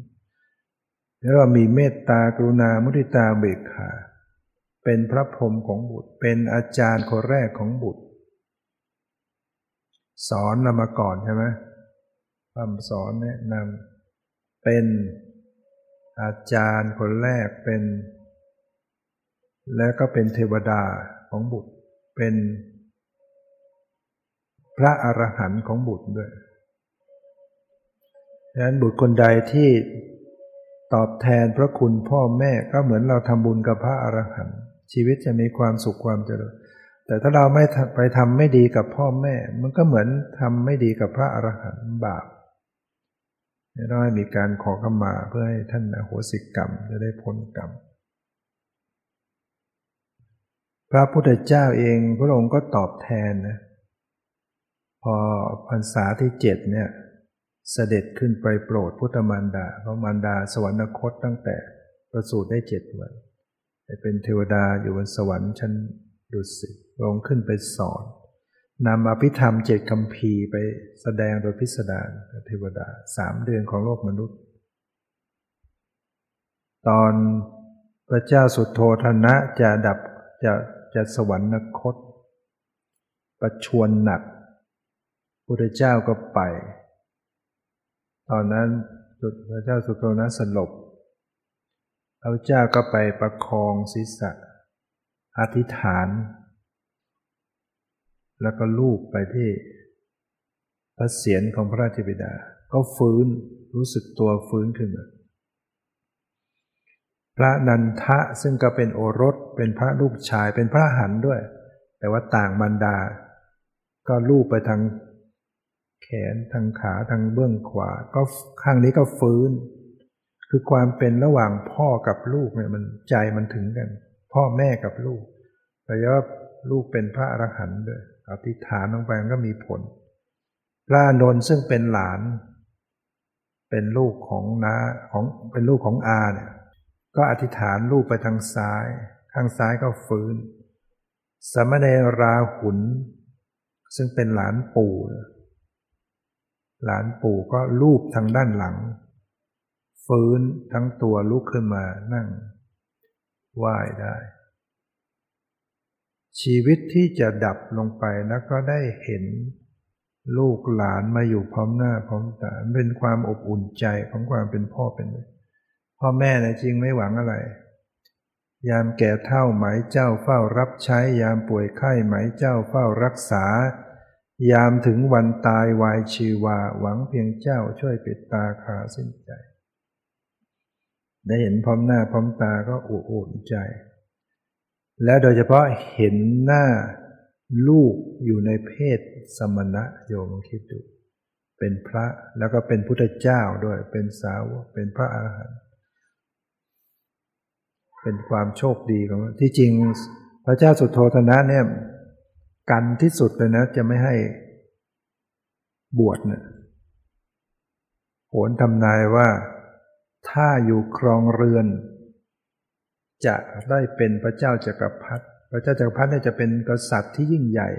แล้วเรามีเมตตากรุณามุทิตาเบิกขาเป็นพระพรหมของบุตรเป็นอาจารย์คนแรกของบุตรสอนเรามาก่อนใช่ไหมคำสอนแนะนำเป็นอาจารย์คนแรกเป็นและก็เป็นเทวดาของบุตรเป็น พระอรหันต์ของบุตรด้วยดังนั้นบุตรคนใดที่ตอบแทนพระคุณพ่อแม่ก็เหมือนเราทำบุญกับพระอรหันต์ชีวิตจะมีความสุขความเจริญแต่ถ้าเราไม่ไปทำไม่ดีกับพ่อแม่มันก็เหมือนทำไม่ดีกับพระอรหันต์บาปเราให้มีการขอขมาเพื่อให้ท่านอโหสิกรรมจะได้พ้นกรรมพระพุทธเจ้าเองพระองค์ก็ตอบแทนนะพอพรรษาที่7เนี่ยเสด็จขึ้นไปโปรดพุทธมารดาเพราะมารดาสวรรคตตั้งแต่ประสูติได้7 วันเป็นเทวดาอยู่บนสวรรค์ชั้นดุสิตพระองค์ขึ้นไปสอนนำอภิธรรม7 คัมภีร์ไปแสดงโดยพิสดารเทวดา3 เดือนของโลกมนุษย์ตอนพระเจ้าสุโธธนะจะดับจะสวรรคตประชวรหนักพุทธเจ้าก็ไปตอนนั้นพระเจ้าสุโธธนะสลบพระเจ้าก็ไปประคองศีรษะอธิษฐานแล้วก็ลูบไปที่พระเศียรของพระราชบิดาก็ฟื้นรู้สึกตัวฟื้นขึ้นมาพระนันทะซึ่งก็เป็นโอรสเป็นพระลูกชายเป็นพระอรหันต์ด้วยแต่ว่าต่างมารดาก็ลูบไปทางแขนทางขาทางเบื้องขวาก็ข้างนี้ก็ฟื้นคือความเป็นระหว่างพ่อกับลูกเนี่ยมันใจมันถึงกันพ่อแม่กับลูกแต่ว่าลูกเป็นพระอรหันต์ด้วยอธิษฐานลงไปมันก็มีผลพระอานนท์ซึ่งเป็นหลานเป็นลูกของน้าของเป็นลูกของอาเนี่ยก็อธิษฐานลูกไปทางซ้ายข้างซ้ายก็ฟื้นสมณะราหุลซึ่งเป็นหลานปู่ก็ลูบทางด้านหลังฟื้นทั้งตัวลุกขึ้นมานั่งไหว้ได้ชีวิตที่จะดับลงไปแล้วก็ได้เห็นลูกหลานมาอยู่พร้อมหน้าพร้อมตาเป็นความอบอุ่นใจของความเป็นพ่อเป็นแม่พ่อแม่นะจริงไม่หวังอะไรยามแก่เฒ่าหมายเจ้าเฝ้ารับใช้ยามป่วยไข้หมายเจ้าเฝ้ารักษายามถึงวันตายวายชีวาหวังเพียงเจ้าช่วยปิดตาคาสิ้นใจได้เห็นพร้อมหน้าพร้อมตาก็อุ่นใจและโดยเฉพาะเห็นหน้าลูกอยู่ในเพศสมณะโยมคิดดูเป็นพระแล้วก็เป็นพุทธเจ้าด้วยเป็นสาวกเป็นพระอรหันต์เป็นความโชคดีของที่จริงพระเจ้าสุโธธนะเนี่ยกันที่สุดเลยนะจะไม่ให้บวชเนี่ยโหรทำนายว่าถ้าอยู่ครองเรือนจะได้เป็นพระเจ้าจักรพรรดิจะเป็นกษัตริย์ที่ยิ่งใหญ่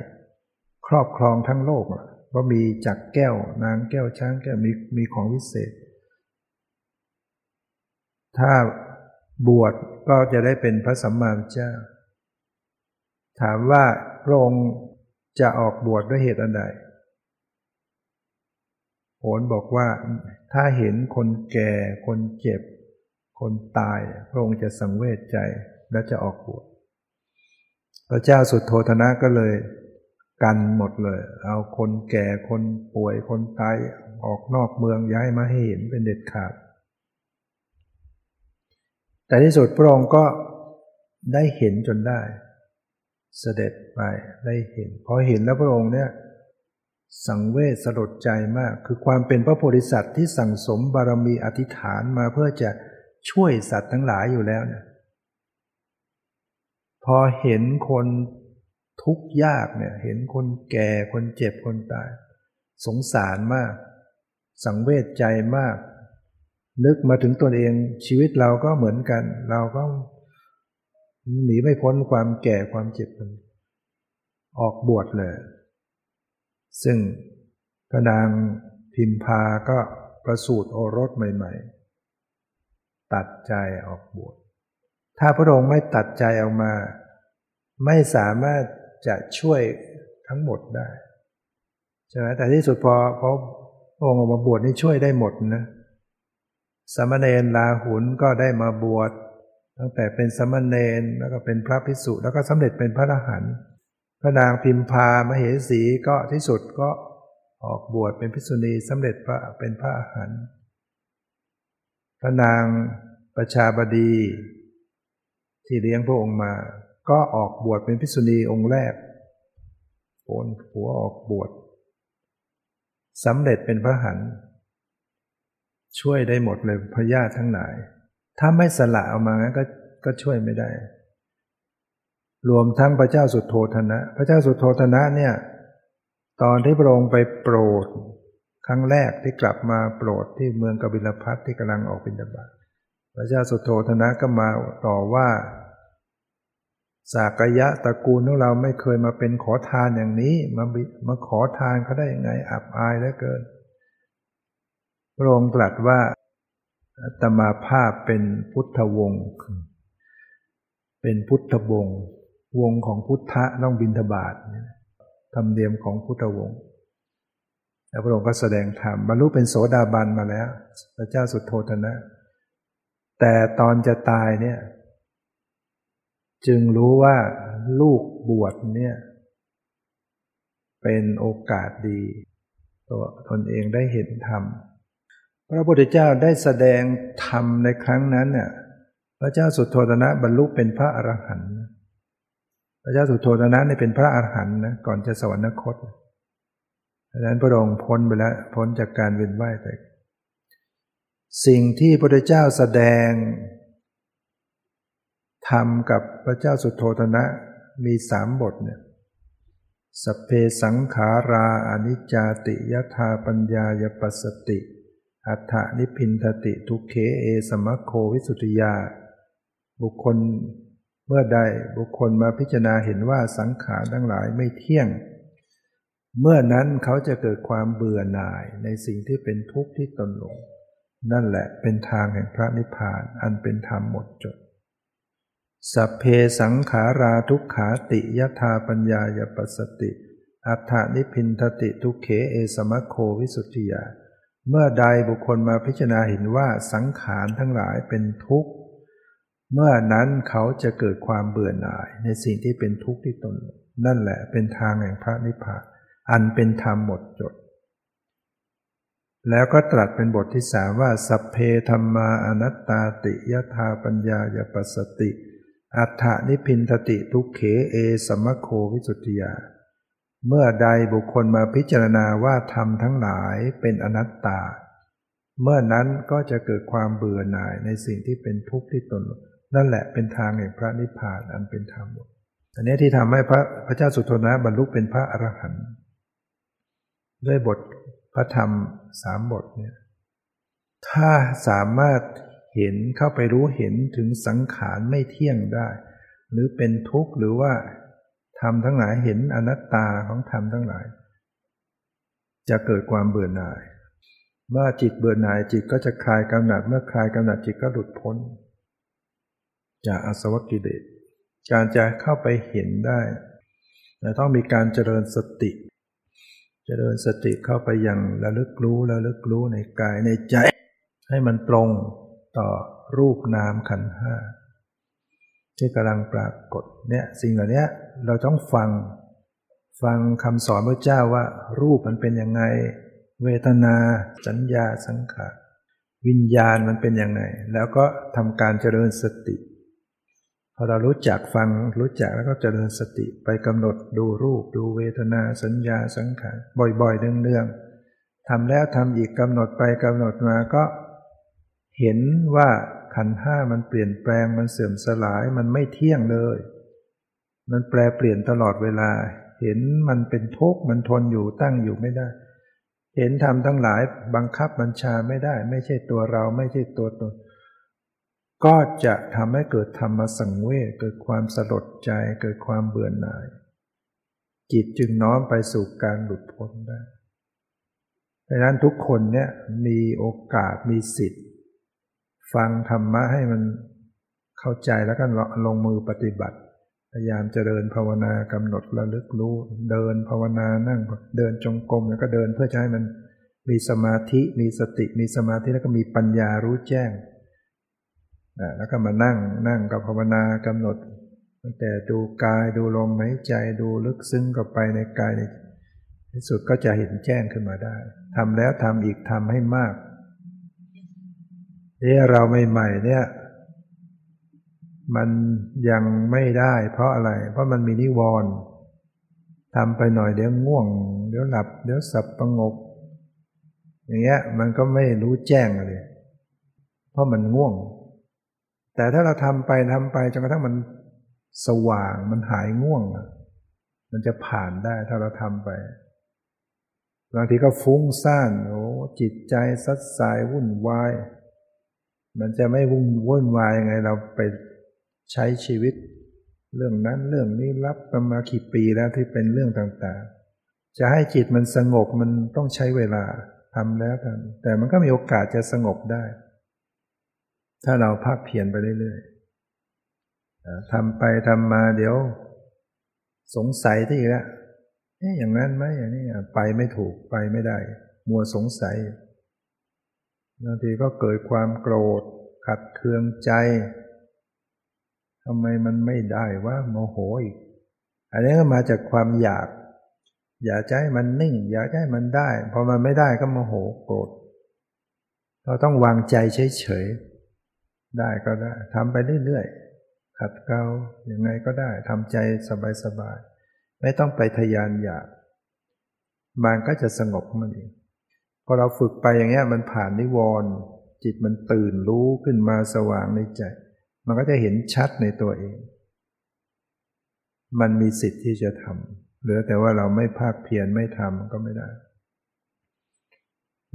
ครอบครองทั้งโลกว่ามีจักรแก้วนางแก้วช้างแก้วมีของวิเศษถ้าบวชก็จะได้เป็นพระสัมมาสัมพุทธเจ้าถามว่าพระองค์จะออกบวชด้วยเหตุอันใดโหรบอกว่าถ้าเห็นคนแก่คนเจ็บคนตายพระองค์จะสังเวชใจและจะออกบวชพระเจ้าสุโธธนะก็เลยกันหมดเลยเอาคนแก่คนป่วยคนตายออกนอกเมืองย้ายมาให้เห็นเป็นเด็ดขาดแต่ที่สุดพระองค์ก็ได้เห็นจนได้เสด็จไปได้เห็นพอเห็นแล้วพระองค์เนี่ยสังเวชสลดใจมากคือความเป็นพระโพธิสัตว์ที่สั่งสมบารมีอธิษฐานมาเพื่อจะช่วยสัตว์ทั้งหลายอยู่แล้วเนี่ยพอเห็นคนทุกข์ยากเนี่ยเห็นคนแก่คนเจ็บคนตายสงสารมากสังเวชใจมากนึกมาถึงตนเองชีวิตเราก็เหมือนกันเราก็หนีไม่พ้นความแก่ความเจ็บออกบวชเลยซึ่งพระนางพิมพาก็ประสูติโอรสใหม่ๆตัดใจออกบวชถ้าพระองค์ไม่ตัดใจออกมาไม่สามารถจะช่วยทั้งหมดได้ใช่ไหมแต่ที่สุดพอพระองค์ออกมาบวชนี่ช่วยได้หมดนะสมณเณรราหุลก็ได้มาบวชตั้งแต่เป็นสมณเณรแล้วก็เป็นพระภิกษุแล้วก็สำเร็จเป็นพระอรหันต์ พระนางพิมพามเหสีก็ที่สุดก็ออกบวชเป็นภิกษุณีสำเร็จพระเป็นพระอรหันต์พระนางประชาบดีที่เลี้ยงพระองค์มาก็ออกบวชเป็นภิกษุณีองค์แรกโกนหัวออกบวชสำเร็จเป็นพระอรหันต์ช่วยได้หมดเลยพญาทั้งหลายถ้าไม่สละเอามางั้นก็ช่วยไม่ได้รวมทั้งพระเจ้าสุโธทนะพระเจ้าสุโธทนะเนี่ยตอนที่พระองค์ไปโปรดครั้งแรกที่กลับมาโปรดที่เมืองกบิลพัสที่กำลังออกบิณฑบาตพระเจ้าสุโธทนะก็มาต่อว่าศากยะตระกูลของเราไม่เคยมาเป็นขอทานอย่างนี้มาขอทานเขาได้ยังไงอับอายเหลือเกินพระองค์ตรัสว่าอาตมาภาพเป็นพุทธวงศ์เป็นพุทธวงศ์วงของพุทธะต้องบิณฑบาตธรรมเนียมของพุทธวงศ์แล้วพระองค์ก็แสดงธรรมบรรลุเป็นโสดาบันมาแล้วพระเจ้าสุโธทนะแต่ตอนจะตายเนี่ยจึงรู้ว่าลูกบวชเนี่ยเป็นโอกาสดีตัวตนเองได้เห็นธรรมพระพุทธเจ้าได้แสดงธรรมในครั้งนั้นเนี่ยพระเจ้าสุโธทนะบรรลุเป็นพระอรหันต์พระเจ้าสุโธทนะเนี่ยเป็นพระอรหันต์นะก่อนจะสวรรคตดังนั้นพระองค์พ้นไปแล้วพ้นจากการเวียนว่ายตายสิ่งที่พระพุทธเจ้าแสดงธรรมกับพระเจ้าสุโธทนะมี3บทเนี่ยสัพเพสังขาราอนิจจาติยถาปัญญายปัสสติอัฏฐนิพินทติทุกเขเอสมัคโควิสุทธิยาบุคคลเมื่อใดบุคคลมาพิจารณาเห็นว่าสังขารทั้งหลายไม่เที่ยงเมื่อนั้นเขาจะเกิดความเบื่อหน่ายในสิ่งที่เป็นทุกข์ที่ตนหลงนั่นแหละเป็นทางแห่งพระนิพพานอันเป็นธรรมหมดจดสัพเพสังขาราทุกขาติยถาปัญญายปัสสติอัฏฐนิพินทติทุกเขเอสมัคโควิสุทธิยาเมื่อใดบุคคลมาพิจารณาเห็นว่าสังขารทั้งหลายเป็นทุกข์เมื่อนั้นเขาจะเกิดความเบื่อหน่ายในสิ่งที่เป็นทุกข์ที่ตนนั่นแหละเป็นทางแห่งพระนิพพานอันเป็นธรรมหมดจดแล้วก็ตรัสเป็นบทที่3ว่าสัพเพธัมมาอนัตตาติยถาปัญญายปัสสติอัฏฐนิพินทติทุกเขเอสมัคโควิสุทธิยาเมื่อใดบุคคลมาพิจารณาว่าธรรมทั้งหลายเป็นอนัตตาเมื่อนั้นก็จะเกิดความเบื่อหน่ายในสิ่งที่เป็นทุกข์ที่ตนนั่นแหละเป็นทางแห่งพระนิพพานอันเป็นธรรมอันนี้ที่ทำให้พระเจ้าสุโธทนะบรรลุเป็นพระอรหันต์ด้วยบทพระธรรม3บทเนี่ยถ้าสามารถเห็นเข้าไปรู้เห็นถึงสังขารไม่เที่ยงได้หรือเป็นทุกข์หรือว่าธรรมทั้งหลายเห็นอนัตตาของธรรมทั้งหลายจะเกิดความเบื่อหน่ายเมื่อจิตเบื่อหน่ายจิตก็จะคลายกำหนัดเมื่อคลายกำหนัดจิตก็หลุดพ้นจากอาสวะกิเลสการจะเข้าไปเห็นได้แต่ต้องมีการเจริญสติเข้าไปอย่างระลึกรู้ในกายในใจให้มันตรงต่อรูปนามขันธ์ห้าที่กำลังปรากฏเนี่ยสิ่งเหล่านี้เราต้องฟังคำสอนพระเจ้าว่ารูปมันเป็นยังไงเวทนาสัญญาสังขารวิญญาณมันเป็นยังไงแล้วก็ทำการเจริญสติพอเรารู้จักฟังรู้จักแล้วก็เจริญสติไปกำหนดดูรูปดูเวทนาสัญญาสังขารบ่อยๆเนืองๆทำแล้วทำอีกกำหนดไปกำหนดมาก็เห็นว่าขันธ์ห้ามันเปลี่ยนแปลงมันเสื่อมสลายมันไม่เที่ยงเลยมันแปรเปลี่ยนตลอดเวลาเห็นมันเป็นทุกข์มันทนอยู่ตั้งอยู่ไม่ได้เห็นธรรมทั้งหลายบังคับบัญชาไม่ได้ไม่ใช่ตัวเราไม่ใช่ตัวตนก็จะทำให้เกิดธรรมสังเวชเกิดความสลดใจเกิดความเบื่อหน่ายจิตจึงน้อมไปสู่การหลุดพ้นได้ดังนั้นทุกคนเนี่ยมีโอกาสมีสิทธิ์ฟังธรรมะให้มันเข้าใจแล้วก็ลงมือปฏิบัติพยายามเจริญภาวนากำหนดระลึกรู้เดินภาวนานั่งเดินจงกรมแล้วก็เดินเพื่อจะให้มันมีสมาธิมีสติมีสมาธิแล้วก็มีปัญญารู้แจ้งแล้วก็มานั่งก็ภาวนากำหนด ตั้งแต่ดูกายดูลมหายใจดูลึกซึ้งเข้าไปในกายในที่สุดก็จะเห็นแจ้งขึ้นมาได้ทำแล้วทำอีกทำให้มากเนี่ยเราใหม่ๆเนี่ยมันยังไม่ได้เพราะอะไรเพราะมันมีนิวรณ์ทำไปหน่อยเดี๋ยวง่วงเดี๋ยวหลับเดี๋ยวสับประงกอย่างเงี้ยมันก็ไม่รู้แจ้งเลยเพราะมันง่วงแต่ถ้าเราทำไปจนกระทั่งมันสว่างมันหายง่วงมันจะผ่านได้ถ้าเราทำไปบางทีก็ฟุ้งซ่านโอ้จิตใจซัดสายวุ่นวายมันจะไม่วุ่นวายยังไงเราไปใช้ชีวิตเรื่องนั้นเรื่องนี้รับมากี่ปีแล้วที่เป็นเรื่องต่างๆจะให้จิตมันสงบมันต้องใช้เวลาทำแล้วกันแต่มันก็มีโอกาสจะสงบได้ถ้าเราภาคเพียรไปเรื่อยๆทำไปทำมาเดี๋ยวสงสัยที่อีกแล้วอย่างนั้นไหมอย่างนี้ไปไม่ถูกไปไม่ได้มัวสงสัยบางทีก็เกิดความโกรธขัดเคืองใจทำไมมันไม่ได้วะโมโหอีกอันนี้ก็มาจากความอยากจะให้มันนิ่งอยากจะให้มันได้พอมันไม่ได้ก็โมโหโกรธเราต้องวางใจเฉยๆได้ก็ได้ทำไปเรื่อยๆขัดเกลาอย่างไงก็ได้ทำใจสบายๆไม่ต้องไปทะยานอยากมันก็จะสงบมันเองพอเราฝึกไปอย่างเงี้ยมันผ่านนิวรณ์จิตมันตื่นรู้ขึ้นมาสว่างในใจมันก็จะเห็นชัดในตัวเองมันมีสิทธิ์ที่จะทำเหลือแต่ว่าเราไม่ภาคเพียรไม่ทำก็ไม่ได้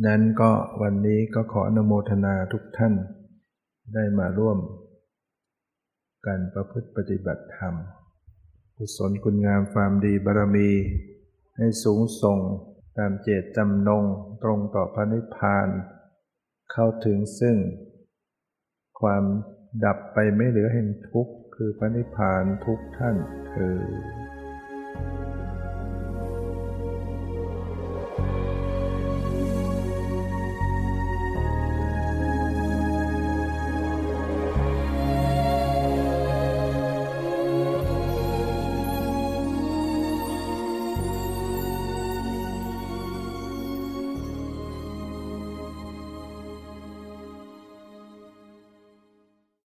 นั้นก็วันนี้ก็ขออนุโมทนาทุกท่านได้มาร่วมการประพฤติปฏิบัติธรรมกุศลคุณงามความดีบารมีให้สูงส่งตามเจตจำนงตรงต่อพระนิพพานเข้าถึงซึ่งความดับไปไม่เหลือแห่งทุกข์คือพระนิพพานทุกท่าน